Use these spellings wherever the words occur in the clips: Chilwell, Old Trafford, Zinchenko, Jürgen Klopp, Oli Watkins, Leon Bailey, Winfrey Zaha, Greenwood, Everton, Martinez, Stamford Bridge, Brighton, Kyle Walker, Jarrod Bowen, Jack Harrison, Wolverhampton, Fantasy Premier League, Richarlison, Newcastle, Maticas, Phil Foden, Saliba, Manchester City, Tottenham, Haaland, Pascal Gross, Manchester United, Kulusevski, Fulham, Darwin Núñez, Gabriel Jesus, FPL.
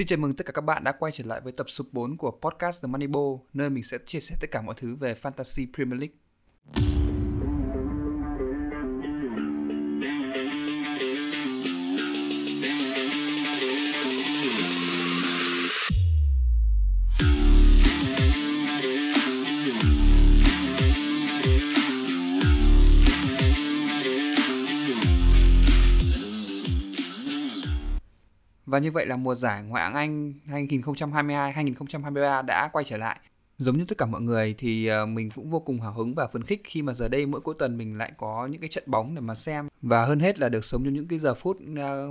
Xin chào mừng tất cả các bạn đã quay trở lại với tập số 4 của podcast The Money Ball, nơi mình sẽ chia sẻ tất cả mọi thứ về Fantasy Premier League. Và như vậy là mùa giải Ngoại hạng Anh 2022-2023 đã quay trở lại. Giống như tất cả mọi người thì mình cũng vô cùng hào hứng và phấn khích khi mà giờ đây mỗi cuối tuần mình lại có những cái trận bóng để mà xem. Và hơn hết là được sống trong những cái giờ phút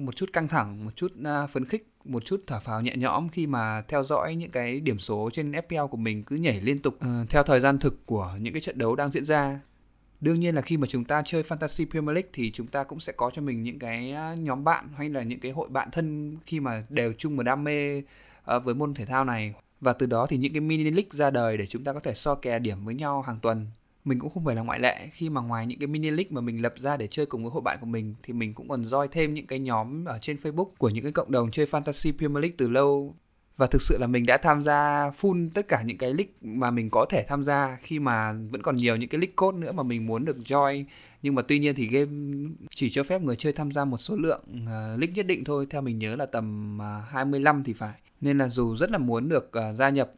một chút căng thẳng, một chút phấn khích, một chút thở phào nhẹ nhõm khi mà theo dõi những cái điểm số trên FPL của mình cứ nhảy liên tục theo thời gian thực của những cái trận đấu đang diễn ra. Đương nhiên là khi mà chúng ta chơi Fantasy Premier League thì chúng ta cũng sẽ có cho mình những cái nhóm bạn hay là những cái hội bạn thân khi mà đều chung một đam mê với môn thể thao này. Và từ đó thì những cái mini league ra đời để chúng ta có thể so kè điểm với nhau hàng tuần. Mình cũng không phải là ngoại lệ khi mà ngoài những cái mini league mà mình lập ra để chơi cùng với hội bạn của mình thì mình cũng còn join thêm những cái nhóm ở trên Facebook của những cái cộng đồng chơi Fantasy Premier League từ lâu. Và thực sự là mình đã tham gia full tất cả những cái league mà mình có thể tham gia khi mà vẫn còn nhiều những cái league code nữa mà mình muốn được join. Nhưng mà tuy nhiên thì game chỉ cho phép người chơi tham gia một số lượng league nhất định thôi. Theo mình nhớ là tầm 25 thì phải. Nên là dù rất là muốn được gia nhập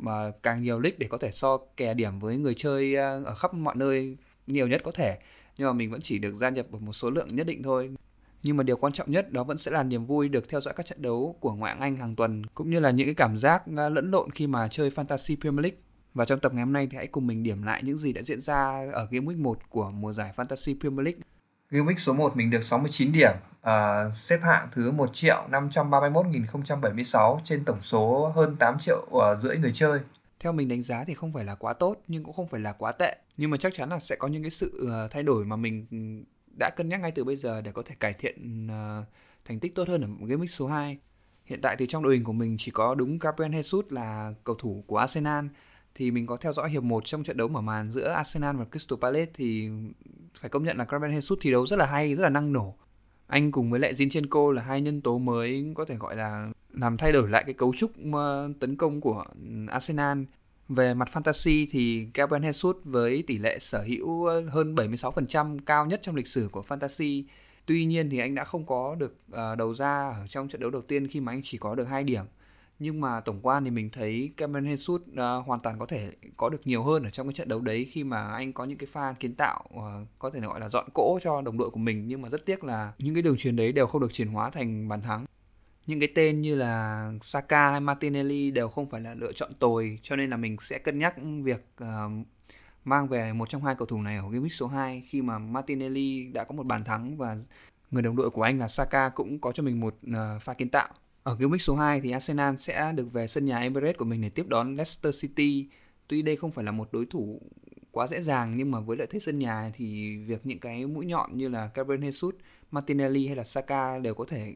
càng nhiều league để có thể so kè điểm với người chơi ở khắp mọi nơi nhiều nhất có thể. Nhưng mà mình vẫn chỉ được gia nhập ở một số lượng nhất định thôi. Nhưng mà điều quan trọng nhất đó vẫn sẽ là niềm vui được theo dõi các trận đấu của Ngoại hạng Anh hàng tuần, cũng như là những cái cảm giác lẫn lộn khi mà chơi Fantasy Premier League. Và trong tập ngày hôm nay thì hãy cùng mình điểm lại những gì đã diễn ra ở Game Week 1 của mùa giải Fantasy Premier League. Game Week số 1 mình được 69 điểm, xếp hạng thứ 1.531.076 trên tổng số hơn 8.5 triệu người chơi. Theo mình đánh giá thì không phải là quá tốt nhưng cũng không phải là quá tệ. Nhưng mà chắc chắn là sẽ có những cái sự thay đổi mà mình đã cân nhắc ngay từ bây giờ để có thể cải thiện thành tích tốt hơn ở Game Week số 2. Hiện tại thì trong đội hình của mình chỉ có đúng Gabriel Jesus là cầu thủ của Arsenal. Thì mình có theo dõi hiệp 1 trong trận đấu mở màn giữa Arsenal và Crystal Palace thì phải công nhận là Gabriel Jesus thi đấu rất là hay, rất là năng nổ. Anh cùng với lại Zinchenko là hai nhân tố mới có thể gọi là làm thay đổi lại cái cấu trúc tấn công của Arsenal. Về mặt fantasy thì Gabriel Jesus với tỷ lệ sở hữu hơn 76% cao nhất trong lịch sử của fantasy. Tuy nhiên thì anh đã không có được đầu ra ở trong trận đấu đầu tiên khi mà anh chỉ có được 2 điểm. Nhưng mà tổng quan thì mình thấy Gabriel Jesus hoàn toàn có thể có được nhiều hơn ở trong cái trận đấu đấy khi mà anh có những cái pha kiến tạo có thể gọi là dọn cỗ cho đồng đội của mình. Nhưng mà rất tiếc là những cái đường chuyền đấy đều không được chuyển hóa thành bàn thắng. Những cái tên như là Saka hay Martinelli đều không phải là lựa chọn tồi, cho nên là mình sẽ cân nhắc việc mang về một trong hai cầu thủ này ở Game Week số 2 khi mà Martinelli đã có một bàn thắng và người đồng đội của anh là Saka cũng có cho mình một pha kiến tạo. Ở Game Week số 2 thì Arsenal sẽ được về sân nhà Emirates của mình để tiếp đón Leicester City. Tuy đây không phải là một đối thủ quá dễ dàng nhưng mà với lợi thế sân nhà thì việc những cái mũi nhọn như là Gabriel Jesus, Martinelli hay là Saka đều có thể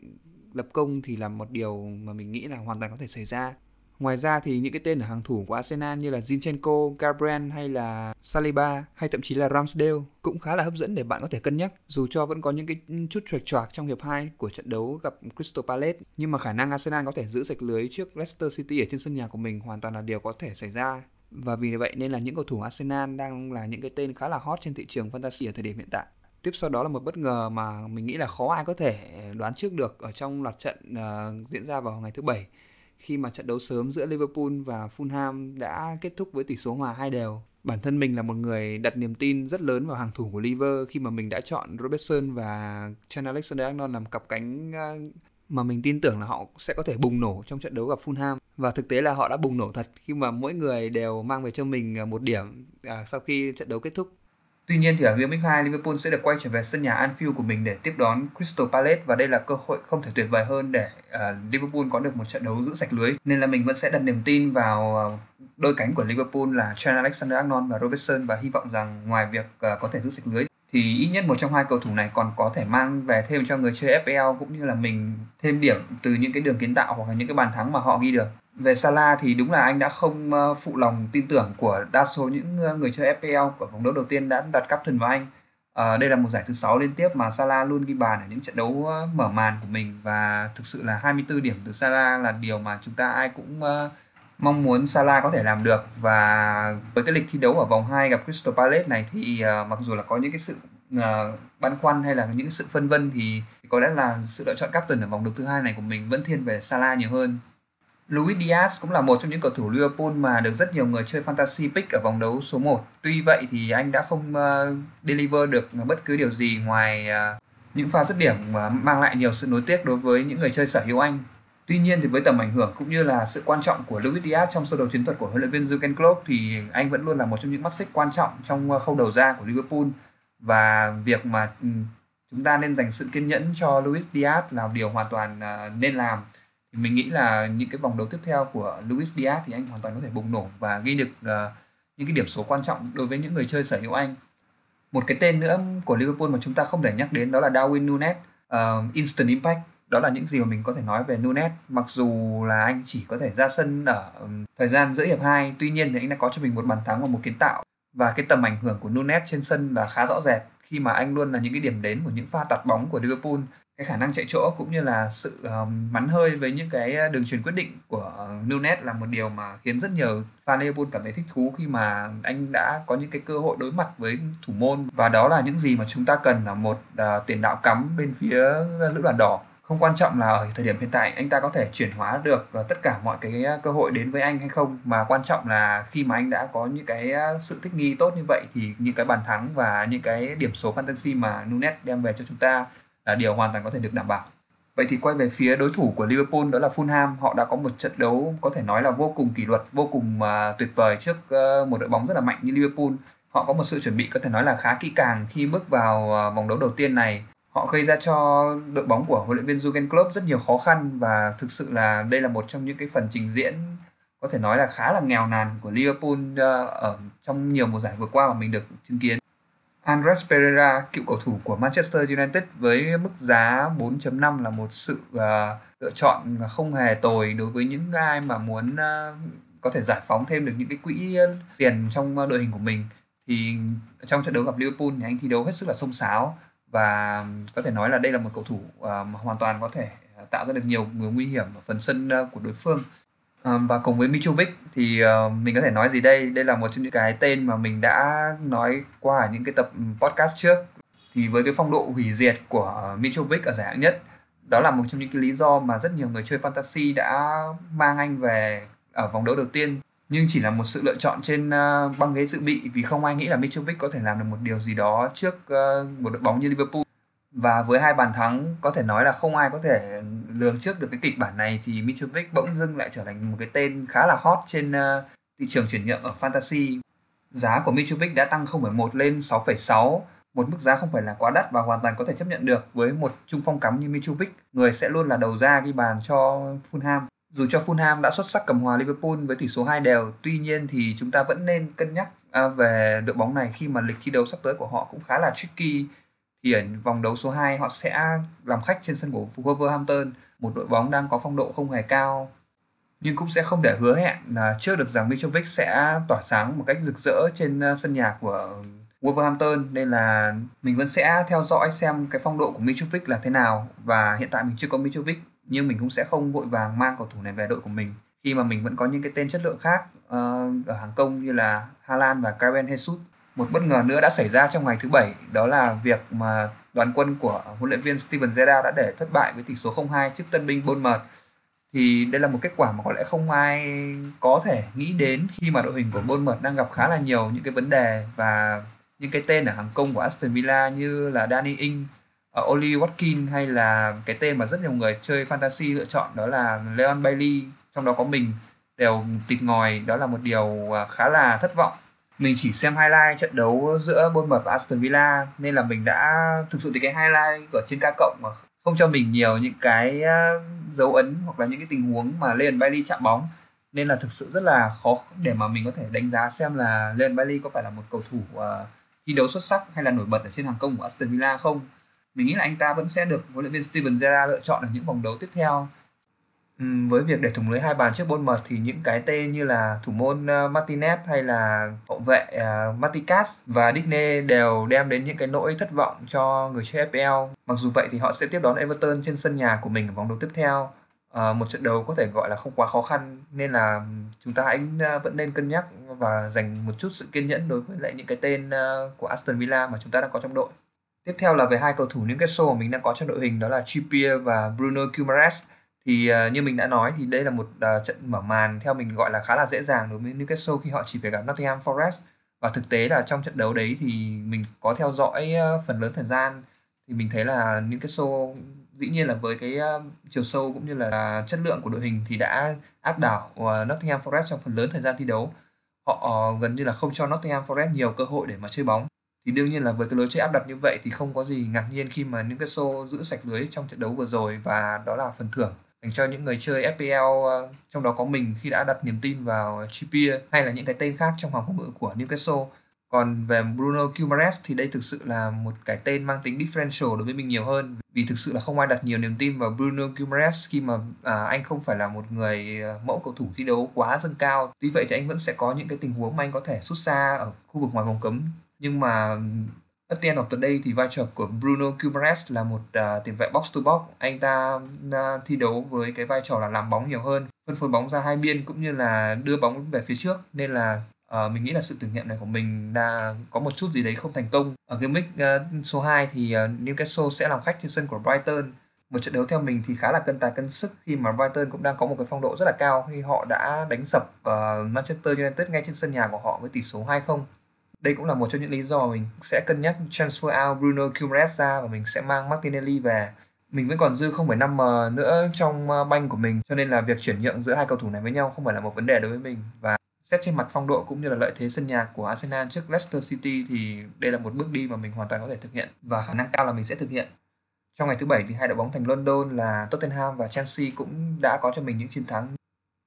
lập công thì là một điều mà mình nghĩ là hoàn toàn có thể xảy ra. Ngoài ra thì những cái tên ở hàng thủ của Arsenal như là Zinchenko, Gabriel hay là Saliba hay thậm chí là Ramsdale cũng khá là hấp dẫn để bạn có thể cân nhắc. Dù cho vẫn có những cái chút chuệch choạc trong hiệp 2 của trận đấu gặp Crystal Palace, nhưng mà khả năng Arsenal có thể giữ sạch lưới trước Leicester City ở trên sân nhà của mình hoàn toàn là điều có thể xảy ra. Và vì vậy nên là những cầu thủ Arsenal đang là những cái tên khá là hot trên thị trường fantasy ở thời điểm hiện tại. Tiếp sau đó là một bất ngờ mà mình nghĩ là khó ai có thể đoán trước được ở trong loạt trận diễn ra vào ngày thứ 7 khi mà trận đấu sớm giữa Liverpool và Fulham đã kết thúc với tỷ số hòa 2-2. Bản thân mình là một người đặt niềm tin rất lớn vào hàng thủ của Liverpool khi mà mình đã chọn Robertson và Trent Alexander-Arnold làm cặp cánh mà mình tin tưởng là họ sẽ có thể bùng nổ trong trận đấu gặp Fulham. Và thực tế là họ đã bùng nổ thật khi mà mỗi người đều mang về cho mình một điểm sau khi trận đấu kết thúc. Tuy nhiên thì ở Game Week 2, Liverpool sẽ được quay trở về sân nhà Anfield của mình để tiếp đón Crystal Palace và đây là cơ hội không thể tuyệt vời hơn để Liverpool có được một trận đấu giữ sạch lưới. Nên là mình vẫn sẽ đặt niềm tin vào đôi cánh của Liverpool là Trent Alexander-Arnold và Robertson và hy vọng rằng ngoài việc có thể giữ sạch lưới thì ít nhất một trong hai cầu thủ này còn có thể mang về thêm cho người chơi FPL cũng như là mình thêm điểm từ những cái đường kiến tạo hoặc là những cái bàn thắng mà họ ghi được. Về Salah thì đúng là anh đã không phụ lòng tin tưởng của đa số những người chơi FPL của vòng đấu đầu tiên đã đặt captain vào anh. Đây là một giải thứ 6 liên tiếp mà Salah luôn ghi bàn ở những trận đấu mở màn của mình, và thực sự là 24 điểm từ Salah là điều mà chúng ta ai cũng mong muốn Salah có thể làm được. Và với cái lịch thi đấu ở vòng 2 gặp Crystal Palace này thì mặc dù là có những cái sự băn khoăn hay là những sự phân vân, thì có lẽ là sự lựa chọn captain ở vòng đấu thứ hai này của mình vẫn thiên về Salah nhiều hơn. Luis Diaz cũng là một trong những cầu thủ Liverpool mà được rất nhiều người chơi fantasy pick ở vòng đấu số 1. Tuy vậy thì anh đã không deliver được bất cứ điều gì ngoài những pha dứt điểm mang lại nhiều sự nối tiếc đối với những người chơi sở hữu anh. Tuy nhiên thì với tầm ảnh hưởng cũng như là sự quan trọng của Luis Diaz trong sơ đồ chiến thuật của huấn luyện viên Jurgen Klopp thì anh vẫn luôn là một trong những mắt xích quan trọng trong khâu đầu ra của Liverpool, và việc mà chúng ta nên dành sự kiên nhẫn cho Luis Diaz là điều hoàn toàn nên làm. Mình nghĩ là những cái vòng đấu tiếp theo của Luis Diaz thì anh hoàn toàn có thể bùng nổ và ghi được những cái điểm số quan trọng đối với những người chơi sở hữu anh. Một cái tên nữa của Liverpool mà chúng ta không thể nhắc đến đó là Darwin Núñez, Instant Impact. Đó là những gì mà mình có thể nói về Núñez. Mặc dù là anh chỉ có thể ra sân ở thời gian giữa hiệp 2, tuy nhiên thì anh đã có cho mình một bàn thắng và một kiến tạo. Và cái tầm ảnh hưởng của Núñez trên sân là khá rõ rệt khi mà anh luôn là những cái điểm đến của những pha tạt bóng của Liverpool. Cái khả năng chạy chỗ cũng như là sự mắn hơi với những cái đường truyền quyết định của Núñez là một điều mà khiến rất nhiều fan Liverpool cảm thấy thích thú khi mà anh đã có những cái cơ hội đối mặt với thủ môn. Và đó là những gì mà chúng ta cần, là một tiền đạo cắm bên phía lữ đoàn đỏ. Không quan trọng là ở thời điểm hiện tại anh ta có thể chuyển hóa được tất cả mọi cái cơ hội đến với anh hay không, mà quan trọng là khi mà anh đã có những cái sự thích nghi tốt như vậy thì những cái bàn thắng và những cái điểm số fantasy mà Núñez đem về cho chúng ta là điều hoàn toàn có thể được đảm bảo. Vậy thì quay về phía đối thủ của Liverpool, đó là Fulham. Họ đã có một trận đấu có thể nói là vô cùng kỷ luật, vô cùng tuyệt vời trước một đội bóng rất là mạnh như Liverpool. Họ có một sự chuẩn bị có thể nói là khá kỹ càng khi bước vào vòng đấu đầu tiên này. Họ gây ra cho đội bóng của huấn luyện viên Jurgen Klopp rất nhiều khó khăn, và thực sự là đây là một trong những cái phần trình diễn có thể nói là khá là nghèo nàn của Liverpool ở trong nhiều mùa giải vừa qua mà mình được chứng kiến. Andres Pereira, cựu cầu thủ của Manchester United, với mức giá 4.5 là một sự lựa chọn không hề tồi đối với những ai mà muốn có thể giải phóng thêm được những cái quỹ tiền trong đội hình của mình. Thì trong trận đấu gặp Liverpool thì anh thi đấu hết sức là xông xáo, và có thể nói là đây là một cầu thủ mà hoàn toàn có thể tạo ra được nhiều người nguy hiểm ở phần sân của đối phương. Và cùng với Mitrovic thì mình có thể nói gì đây? Đây là một trong những cái tên mà mình đã nói qua ở những cái tập podcast trước. Thì với cái phong độ hủy diệt của Mitrovic ở giải hạng nhất, đó là một trong những cái lý do mà rất nhiều người chơi fantasy đã mang anh về ở vòng đấu đầu tiên. Nhưng chỉ là một sự lựa chọn trên băng ghế dự bị, vì không ai nghĩ là Mitrovic có thể làm được một điều gì đó trước một đội bóng như Liverpool. Và với hai bàn thắng có thể nói là không ai có thể lường trước được cái kịch bản này, thì Mitrovic bỗng dưng lại trở thành một cái tên khá là hot trên thị trường chuyển nhượng ở Fantasy. Giá của Mitrovic đã tăng 0,1 lên 6,6, một mức giá không phải là quá đắt và hoàn toàn có thể chấp nhận được với một trung phong cắm như Mitrovic, người sẽ luôn là đầu ra ghi bàn cho Fulham. Dù cho Fulham đã xuất sắc cầm hòa Liverpool với tỷ số 2 đều, tuy nhiên thì chúng ta vẫn nên cân nhắc về đội bóng này khi mà lịch thi đấu sắp tới của họ cũng khá là tricky. Thì ở vòng đấu số 2 họ sẽ làm khách trên sân của Wolverhampton, một đội bóng đang có phong độ không hề cao. Nhưng cũng sẽ không thể hứa hẹn là trước được rằng Mitrovic sẽ tỏa sáng một cách rực rỡ trên sân nhà của Wolverhampton. Nên là mình vẫn sẽ theo dõi xem cái phong độ của Mitrovic là thế nào. Và hiện tại mình chưa có Mitrovic, nhưng mình cũng sẽ không vội vàng mang cầu thủ này về đội của mình, khi mà mình vẫn có những cái tên chất lượng khác ở hàng công như là Haaland và Gabriel Jesus. Một bất ngờ nữa đã xảy ra trong ngày thứ 7, đó là việc mà đoàn quân của huấn luyện viên Steven Gerrard đã để thất bại với tỷ số 0-2 trước tân binh Bournemouth. Thì đây là một kết quả mà có lẽ không ai có thể nghĩ đến, khi mà đội hình của Bournemouth đang gặp khá là nhiều những cái vấn đề, và những cái tên ở hàng công của Aston Villa như là Danny Ings, Oli Watkins, hay là cái tên mà rất nhiều người chơi fantasy lựa chọn đó là Leon Bailey, trong đó có mình, đều tịt ngòi. Đó là một điều khá là thất vọng. Mình chỉ xem highlight trận đấu giữa Bournemouth và Aston Villa, nên là mình đã thực sự thì cái highlight ở trên K+ mà không cho mình nhiều những cái dấu ấn hoặc là những cái tình huống mà Leon Bailey chạm bóng, nên là thực sự rất là khó để mà mình có thể đánh giá xem là Leon Bailey có phải là một cầu thủ thi đấu xuất sắc hay là nổi bật ở trên hàng công của Aston Villa không. Mình nghĩ là anh ta vẫn sẽ được huấn luyện viên Steven Gerrard lựa chọn ở những vòng đấu tiếp theo. Với việc để thủng lưới hai bàn trước Bournemouth thì những cái tên như là thủ môn Martinez hay là hậu vệ Maticas và Digne đều đem đến những cái nỗi thất vọng cho người chơi FPL. Mặc dù vậy thì họ sẽ tiếp đón Everton trên sân nhà của mình ở vòng đấu tiếp theo. Một trận đấu có thể gọi là không quá khó khăn, nên là chúng ta hãy vẫn nên cân nhắc và dành một chút sự kiên nhẫn đối với lại những cái tên của Aston Villa mà chúng ta đang có trong đội. Tiếp theo là về hai cầu thủ Newcastle mà mình đang có trong đội hình, đó là Trippier và Bruno Guimarães. Thì như mình đã nói thì đây là một trận mở màn theo mình gọi là khá là dễ dàng đối với Newcastle khi họ chỉ phải gặp Nottingham Forest. Và thực tế là trong trận đấu đấy thì mình có theo dõi phần lớn thời gian thì mình thấy là Newcastle dĩ nhiên là với cái chiều sâu cũng như là chất lượng của đội hình thì đã áp đảo Nottingham Forest trong phần lớn thời gian thi đấu. Họ gần như là không cho Nottingham Forest nhiều cơ hội để mà chơi bóng. Thì đương nhiên là với cái lối chơi áp đặt như vậy thì không có gì ngạc nhiên khi mà Newcastle giữ sạch lưới trong trận đấu vừa rồi, và đó là phần thưởng dành cho những người chơi FPL, trong đó có mình, khi đã đặt niềm tin vào Trippier hay là những cái tên khác trong hàng phòng ngự của Newcastle. Còn về Bruno Guimarães thì đây thực sự là một cái tên mang tính differential đối với mình nhiều hơn, vì thực sự là không ai đặt nhiều niềm tin vào Bruno Guimarães khi mà anh không phải là một người mẫu cầu thủ thi đấu quá dâng cao. Tuy vậy thì anh vẫn sẽ có những cái tình huống mà anh có thể sút xa ở khu vực ngoài vòng cấm, nhưng mà at the end of the day thì vai trò của Bruno Guimarães là một tiền vệ box to box. Anh ta thi đấu với cái vai trò là làm bóng nhiều hơn, phân phối bóng ra hai biên cũng như là đưa bóng về phía trước, nên là mình nghĩ là sự thử nghiệm này của mình đã có một chút gì đấy không thành công. Ở game week số 2 thì Newcastle sẽ làm khách trên sân của Brighton. Một trận đấu theo mình thì khá là cân tài cân sức khi mà Brighton cũng đang có một cái phong độ rất là cao khi họ đã đánh sập Manchester United ngay trên sân nhà của họ với tỷ số 2-0. Đây cũng là một trong những lý do mà mình sẽ cân nhắc transfer out Bruno Guimarães ra và mình sẽ mang Martinelli về. Mình vẫn còn dư 0,5m nữa trong banh của mình, cho nên là việc chuyển nhượng giữa hai cầu thủ này với nhau không phải là một vấn đề đối với mình. Và xét trên mặt phong độ cũng như là lợi thế sân nhà của Arsenal trước Leicester City thì đây là một bước đi mà mình hoàn toàn có thể thực hiện, và khả năng cao là mình sẽ thực hiện. Trong ngày thứ 7 thì hai đội bóng thành London là Tottenham và Chelsea cũng đã có cho mình những chiến thắng.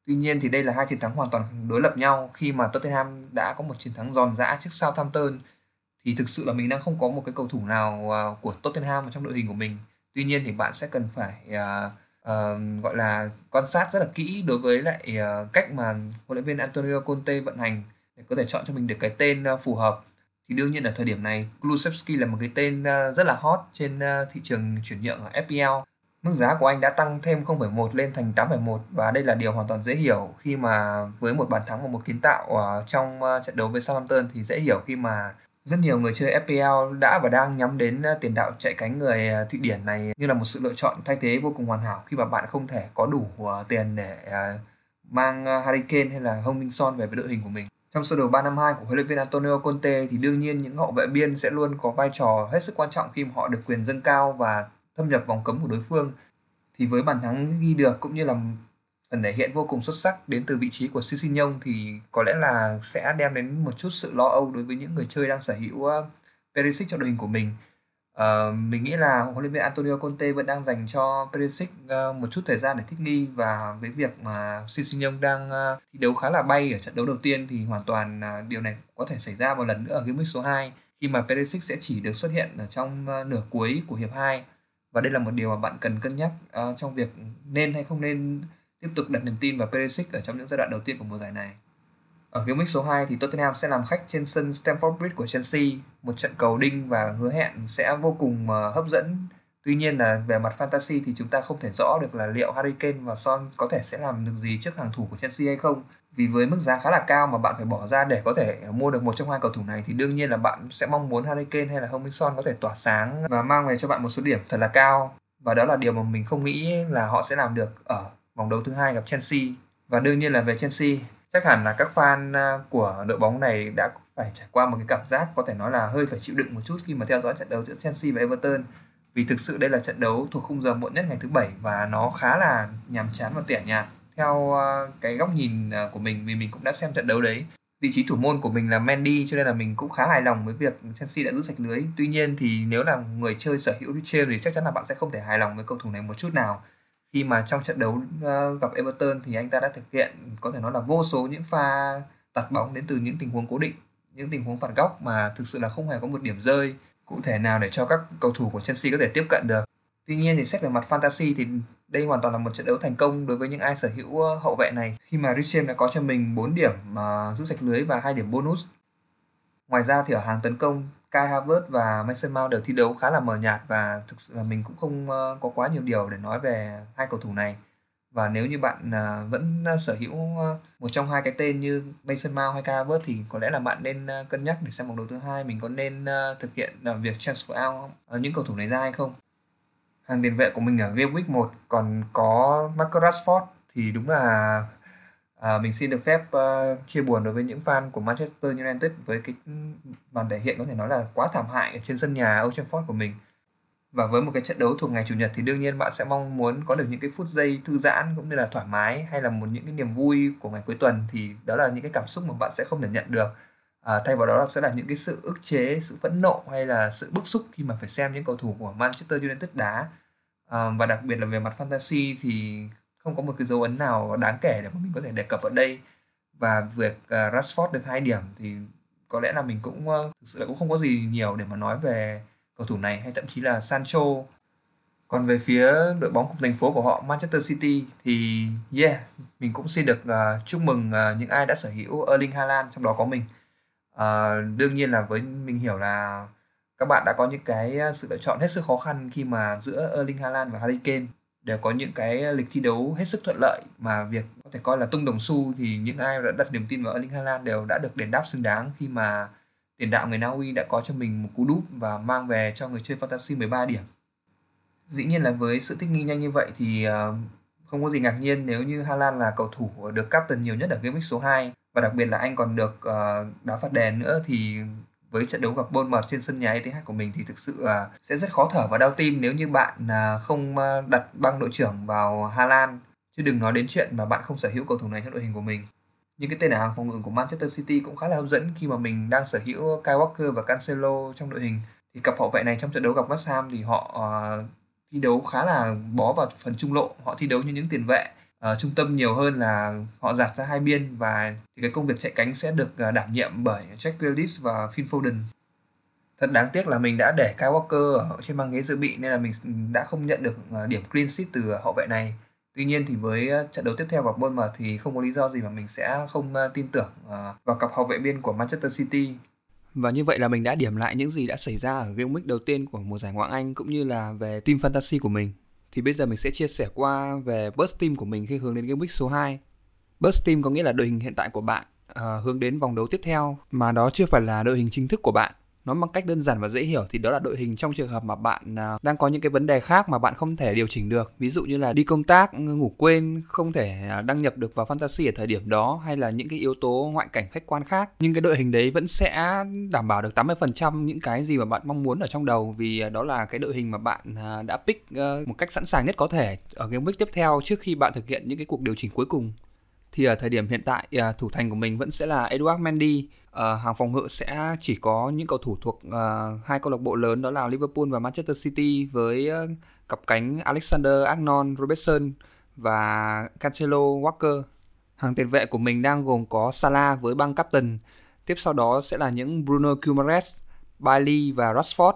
Tuy nhiên thì đây là hai chiến thắng hoàn toàn đối lập nhau, khi mà Tottenham đã có một chiến thắng giòn giã trước Southampton. Thì thực sự là mình đang không có một cái cầu thủ nào của Tottenham trong đội hình của mình. Tuy nhiên thì bạn sẽ cần phải gọi là quan sát rất là kỹ đối với lại cách mà huấn luyện viên Antonio Conte vận hành để có thể chọn cho mình được cái tên phù hợp. Thì đương nhiên ở thời điểm này Kulusevski là một cái tên rất là hot trên thị trường chuyển nhượng ở FPL. Mức giá của anh đã tăng thêm 0,1 lên thành 8,1, và đây là điều hoàn toàn dễ hiểu khi mà với một bàn thắng và một kiến tạo trong trận đấu với Southampton thì dễ hiểu khi mà rất nhiều người chơi FPL đã và đang nhắm đến tiền đạo chạy cánh người Thụy Điển này như là một sự lựa chọn thay thế vô cùng hoàn hảo khi mà bạn không thể có đủ tiền để mang Harry Kane hay là Son về với đội hình của mình. Trong sơ đồ 352 của huấn luyện viên Antonio Conte thì đương nhiên những hậu vệ biên sẽ luôn có vai trò hết sức quan trọng khi mà họ được quyền dâng cao và thâm nhập vòng cấm của đối phương. Thì với bàn thắng ghi được cũng như là phần thể hiện vô cùng xuất sắc đến từ vị trí của Sessegnon thì có lẽ là sẽ đem đến một chút sự lo âu đối với những người chơi đang sở hữu Perisic trong đội hình của mình. Mình nghĩ là huấn luyện viên Antonio Conte vẫn đang dành cho Perisic một chút thời gian để thích nghi, và với việc mà Sessegnon đang thi đấu khá là bay ở trận đấu đầu tiên thì hoàn toàn điều này có thể xảy ra một lần nữa ở game week số 2, khi mà Perisic sẽ chỉ được xuất hiện ở trong nửa cuối của hiệp 2. Và đây là một điều mà bạn cần cân nhắc trong việc nên hay không nên tiếp tục đặt niềm tin vào Perisic ở trong những giai đoạn đầu tiên của mùa giải này. Ở game week số 2 thì Tottenham sẽ làm khách trên sân Stamford Bridge của Chelsea, một trận cầu đinh và hứa hẹn sẽ vô cùng hấp dẫn. Tuy nhiên là về mặt fantasy thì chúng ta không thể rõ được là liệu Harry Kane và Son có thể sẽ làm được gì trước hàng thủ của Chelsea hay không. Vì với mức giá khá là cao mà bạn phải bỏ ra để có thể mua được một trong hai cầu thủ này thì đương nhiên là bạn sẽ mong muốn Harry Kane hay là Son có thể tỏa sáng và mang về cho bạn một số điểm thật là cao. Và đó là điều mà mình không nghĩ là họ sẽ làm được ở vòng đấu thứ hai gặp Chelsea. Và đương nhiên là về Chelsea, chắc hẳn là các fan của đội bóng này đã phải trải qua một cái cảm giác có thể nói là hơi phải chịu đựng một chút khi mà theo dõi trận đấu giữa Chelsea và Everton, vì thực sự đây là trận đấu thuộc khung giờ muộn nhất ngày thứ bảy và nó khá là nhàm chán và tẻ nhạt theo cái góc nhìn của mình, vì mình cũng đã xem trận đấu đấy. Vị trí thủ môn của mình là Mendy, cho nên là mình cũng khá hài lòng với việc Chelsea đã giữ sạch lưới. Tuy nhiên thì nếu là người chơi sở hữu Richarlison thì chắc chắn là bạn sẽ không thể hài lòng với cầu thủ này một chút nào, khi mà trong trận đấu gặp Everton thì anh ta đã thực hiện có thể nói là vô số những pha tạt bóng đến từ những tình huống cố định, những tình huống phạt góc mà thực sự là không hề có một điểm rơi cụ thể nào để cho các cầu thủ của Chelsea có thể tiếp cận được. Tuy nhiên thì xét về mặt fantasy thì Đây hoàn toàn là một trận đấu thành công đối với những ai sở hữu hậu vệ này, khi mà Richem đã có cho mình 4 điểm mà rút sạch lưới và 2 điểm bonus. Ngoài ra thì ở hàng tấn công, Kai Havertz và Mason Mount đều thi đấu khá là mờ nhạt và thực sự là mình cũng không có quá nhiều điều để nói về hai cầu thủ này. Và nếu như bạn vẫn sở hữu một trong hai cái tên như Mason Mount hay Kai Havertz thì có lẽ là bạn nên cân nhắc để xem vòng đấu thứ hai mình có nên thực hiện việc transfer out những cầu thủ này ra hay không. Hàng tiền vệ của mình ở game week 1 còn có Marcus Rashford thì đúng là mình xin được phép chia buồn đối với những fan của Manchester United với cái màn thể hiện có thể nói là quá thảm hại ở trên sân nhà Old Trafford của mình. Và với một cái trận đấu thuộc ngày Chủ nhật thì đương nhiên bạn sẽ mong muốn có được những cái phút giây thư giãn cũng như là thoải mái hay là những cái niềm vui của ngày cuối tuần, thì đó là những cái cảm xúc mà bạn sẽ không thể nhận được. Thay vào đó là sẽ là những cái sự ức chế, sự phẫn nộ hay là sự bức xúc khi mà phải xem những cầu thủ của Manchester United đá. Và đặc biệt là về mặt fantasy thì không có một cái dấu ấn nào đáng kể để mà mình có thể đề cập ở đây. Và việc Rashford được 2 điểm thì có lẽ là mình cũng thực sự là cũng không có gì nhiều để mà nói về cầu thủ này, hay thậm chí là Sancho. Còn về phía đội bóng cùng thành phố của họ Manchester City thì mình cũng xin được chúc mừng những ai đã sở hữu Erling Haaland, trong đó có mình. Đương nhiên là mình hiểu là các bạn đã có những cái sự lựa chọn hết sức khó khăn khi mà giữa Erling Haaland và Harry Kane đều có những cái lịch thi đấu hết sức thuận lợi, mà việc có thể coi là tung đồng xu thì những ai đã đặt niềm tin vào Erling Haaland đều đã được đền đáp xứng đáng khi mà tiền đạo người Na Uy đã có cho mình một cú đúp và mang về cho người chơi Fantasy 13 điểm. Dĩ nhiên là với sự thích nghi nhanh như vậy thì không có gì ngạc nhiên nếu như Haaland là cầu thủ được captain nhiều nhất ở game week số 2. Và đặc biệt là anh còn được đá phạt đền nữa, thì với trận đấu gặp Bournemouth trên sân nhà ETH của mình thì thực sự sẽ rất khó thở và đau tim nếu như bạn không đặt băng đội trưởng vào Haaland, chứ đừng nói đến chuyện mà bạn không sở hữu cầu thủ này trong đội hình của mình. Những cái tên ở hàng phòng ngự của Manchester City cũng khá là hấp dẫn khi mà mình đang sở hữu Kyle Walker và Cancelo trong đội hình. Thì cặp hậu vệ này trong trận đấu gặp West Ham thì họ thi đấu khá là bó vào phần trung lộ, họ thi đấu như những tiền vệ. Trung tâm nhiều hơn là họ dạt ra hai biên, và thì cái công việc chạy cánh sẽ được đảm nhiệm bởi Jack Grealish và Phil Foden. Thật đáng tiếc là mình đã để Kyle Walker ở trên băng ghế dự bị nên là mình đã không nhận được điểm clean sheet từ hậu vệ này. Tuy nhiên thì với trận đấu tiếp theo gặp Bournemouth thì không có lý do gì mà mình sẽ không tin tưởng vào cặp hậu vệ biên của Manchester City. Và như vậy là mình đã điểm lại những gì đã xảy ra ở game week đầu tiên của mùa giải Ngoại hạng Anh cũng như là về team fantasy của mình. Thì bây giờ mình sẽ chia sẻ qua về Burst Team của mình khi hướng đến game week số 2. Burst Team có nghĩa là đội hình hiện tại của bạn hướng đến vòng đấu tiếp theo mà đó chưa phải là đội hình chính thức của bạn. Nói bằng cách đơn giản và dễ hiểu thì đó là đội hình trong trường hợp mà bạn đang có những cái vấn đề khác mà bạn không thể điều chỉnh được. Ví dụ như là đi công tác, ngủ quên, không thể đăng nhập được vào Fantasy ở thời điểm đó, hay là những cái yếu tố ngoại cảnh khách quan khác. Nhưng cái đội hình đấy vẫn sẽ đảm bảo được 80% những cái gì mà bạn mong muốn ở trong đầu, vì đó là cái đội hình mà bạn đã pick một cách sẵn sàng nhất có thể ở game week tiếp theo trước khi bạn thực hiện những cái cuộc điều chỉnh cuối cùng. Thì ở thời điểm hiện tại thủ thành của mình vẫn sẽ là Eduard Mendy. Hàng phòng ngự sẽ chỉ có những cầu thủ thuộc hai câu lạc bộ lớn, đó là Liverpool và Manchester City, với cặp cánh Alexander-Arnold, Robertson và Cancelo, Walker. Hàng tiền vệ của mình đang gồm có Salah với băng captain. Tiếp sau đó sẽ là những Bruno Guimarães, Bailey và Rashford.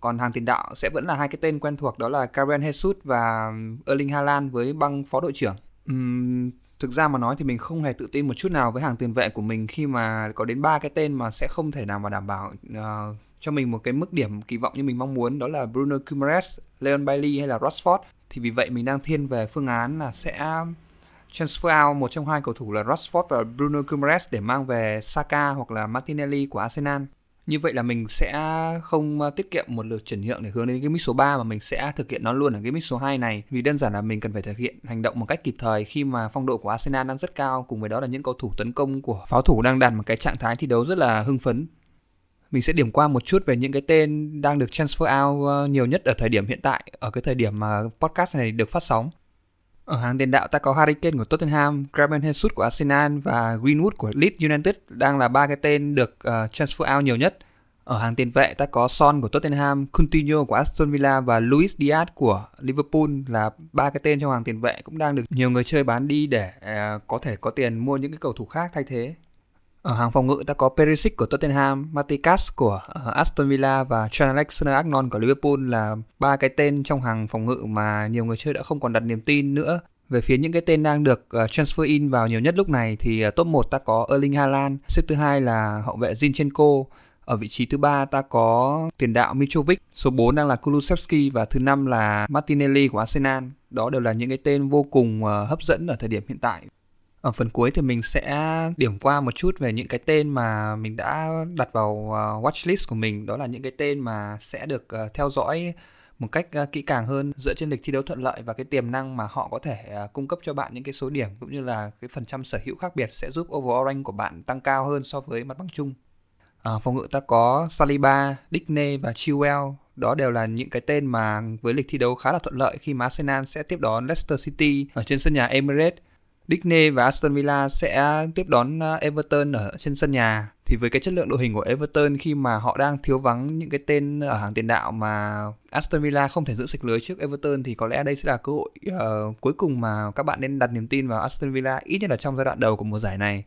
Còn hàng tiền đạo sẽ vẫn là hai cái tên quen thuộc, đó là Gabriel Jesus và Erling Haaland với băng phó đội trưởng. Thực ra mà nói thì mình không hề tự tin một chút nào với hàng tiền vệ của mình khi mà có đến 3 cái tên mà sẽ không thể nào mà đảm bảo cho mình một cái mức điểm kỳ vọng như mình mong muốn, đó là Bruno Guimarães, Leon Bailey hay là Rashford. Thì vì vậy mình đang thiên về phương án là sẽ transfer out một trong hai cầu thủ là Rashford và Bruno Guimarães để mang về Saka hoặc là Martinelli của Arsenal. Như vậy là mình sẽ không tiết kiệm một lượt chuyển nhượng để hướng đến game week số 3 mà mình sẽ thực hiện nó luôn ở game week số 2 này, vì đơn giản là mình cần phải thực hiện hành động một cách kịp thời khi mà phong độ của Arsenal đang rất cao, cùng với đó là những cầu thủ tấn công của pháo thủ đang đạt một cái trạng thái thi đấu rất là hưng phấn. Mình sẽ điểm qua một chút về những cái tên đang được transfer out nhiều nhất ở thời điểm hiện tại, ở cái thời điểm mà podcast này được phát sóng. Ở hàng tiền đạo ta có Harry Kane của Tottenham, Gabriel Jesus của Arsenal và Greenwood của Leeds United đang là 3 cái tên được transfer out nhiều nhất. Ở hàng tiền vệ ta có Son của Tottenham, Coutinho của Aston Villa và Luis Diaz của Liverpool là 3 cái tên trong hàng tiền vệ cũng đang được nhiều người chơi bán đi để có thể có tiền mua những cái cầu thủ khác thay thế. Ở hàng phòng ngự ta có Perisic của Tottenham, Maticas của Aston Villa và Trent Alexander-Arnold của Liverpool là ba cái tên trong hàng phòng ngự mà nhiều người chơi đã không còn đặt niềm tin nữa. Về phía những cái tên đang được transfer in vào nhiều nhất lúc này thì top 1 ta có Erling Haaland, xếp thứ 2 là hậu vệ Zinchenko, ở vị trí thứ 3 ta có tiền đạo Mitrovic, số 4 đang là Kulusevski và thứ 5 là Martinelli của Arsenal. Đó đều là những cái tên vô cùng hấp dẫn ở thời điểm hiện tại. Ở phần cuối thì mình sẽ điểm qua một chút về những cái tên mà mình đã đặt vào watchlist của mình. Đó là những cái tên mà sẽ được theo dõi một cách kỹ càng hơn dựa trên lịch thi đấu thuận lợi và cái tiềm năng mà họ có thể cung cấp cho bạn những cái số điểm cũng như là cái phần trăm sở hữu khác biệt sẽ giúp overall rank của bạn tăng cao hơn so với mặt bằng chung. Phòng ngự ta có Saliba, Digne và Chilwell. Đó đều là những cái tên mà với lịch thi đấu khá là thuận lợi khi mà Arsenal sẽ tiếp đón Leicester City ở trên sân nhà Emirates. Digne và Aston Villa sẽ tiếp đón Everton ở trên sân nhà. Thì với cái chất lượng đội hình của Everton khi mà họ đang thiếu vắng những cái tên ở hàng tiền đạo mà Aston Villa không thể giữ sạch lưới trước Everton thì có lẽ đây sẽ là cơ hội cuối cùng mà các bạn nên đặt niềm tin vào Aston Villa, ít nhất là trong giai đoạn đầu của mùa giải này.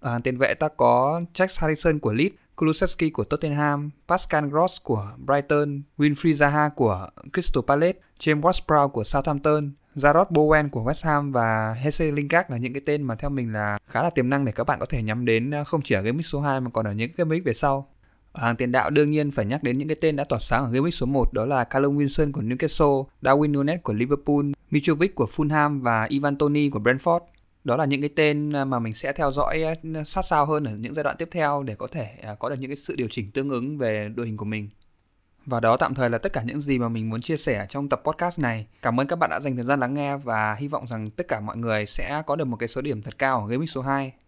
Ở hàng tiền vệ ta có Jack Harrison của Leeds, Kulusevski của Tottenham, Pascal Gross của Brighton, Winfrey Zaha của Crystal Palace, James Ward-Prowse của Southampton, Jarrod Bowen của West Ham và Jesse Lingard là những cái tên mà theo mình là khá là tiềm năng để các bạn có thể nhắm đến không chỉ ở game week số 2 mà còn ở những cái game week về sau. Ở hàng tiền đạo đương nhiên phải nhắc đến những cái tên đã tỏa sáng ở game week số 1, đó là Callum Wilson của Newcastle, Darwin Núñez của Liverpool, Mitrovic của Fulham và Ivan Toney của Brentford. Đó là những cái tên mà mình sẽ theo dõi sát sao hơn ở những giai đoạn tiếp theo để có thể có được những cái sự điều chỉnh tương ứng về đội hình của mình. Và đó tạm thời là tất cả những gì mà mình muốn chia sẻ trong tập podcast này. Cảm ơn các bạn đã dành thời gian lắng nghe và hy vọng rằng tất cả mọi người sẽ có được một cái số điểm thật cao ở game week số 2.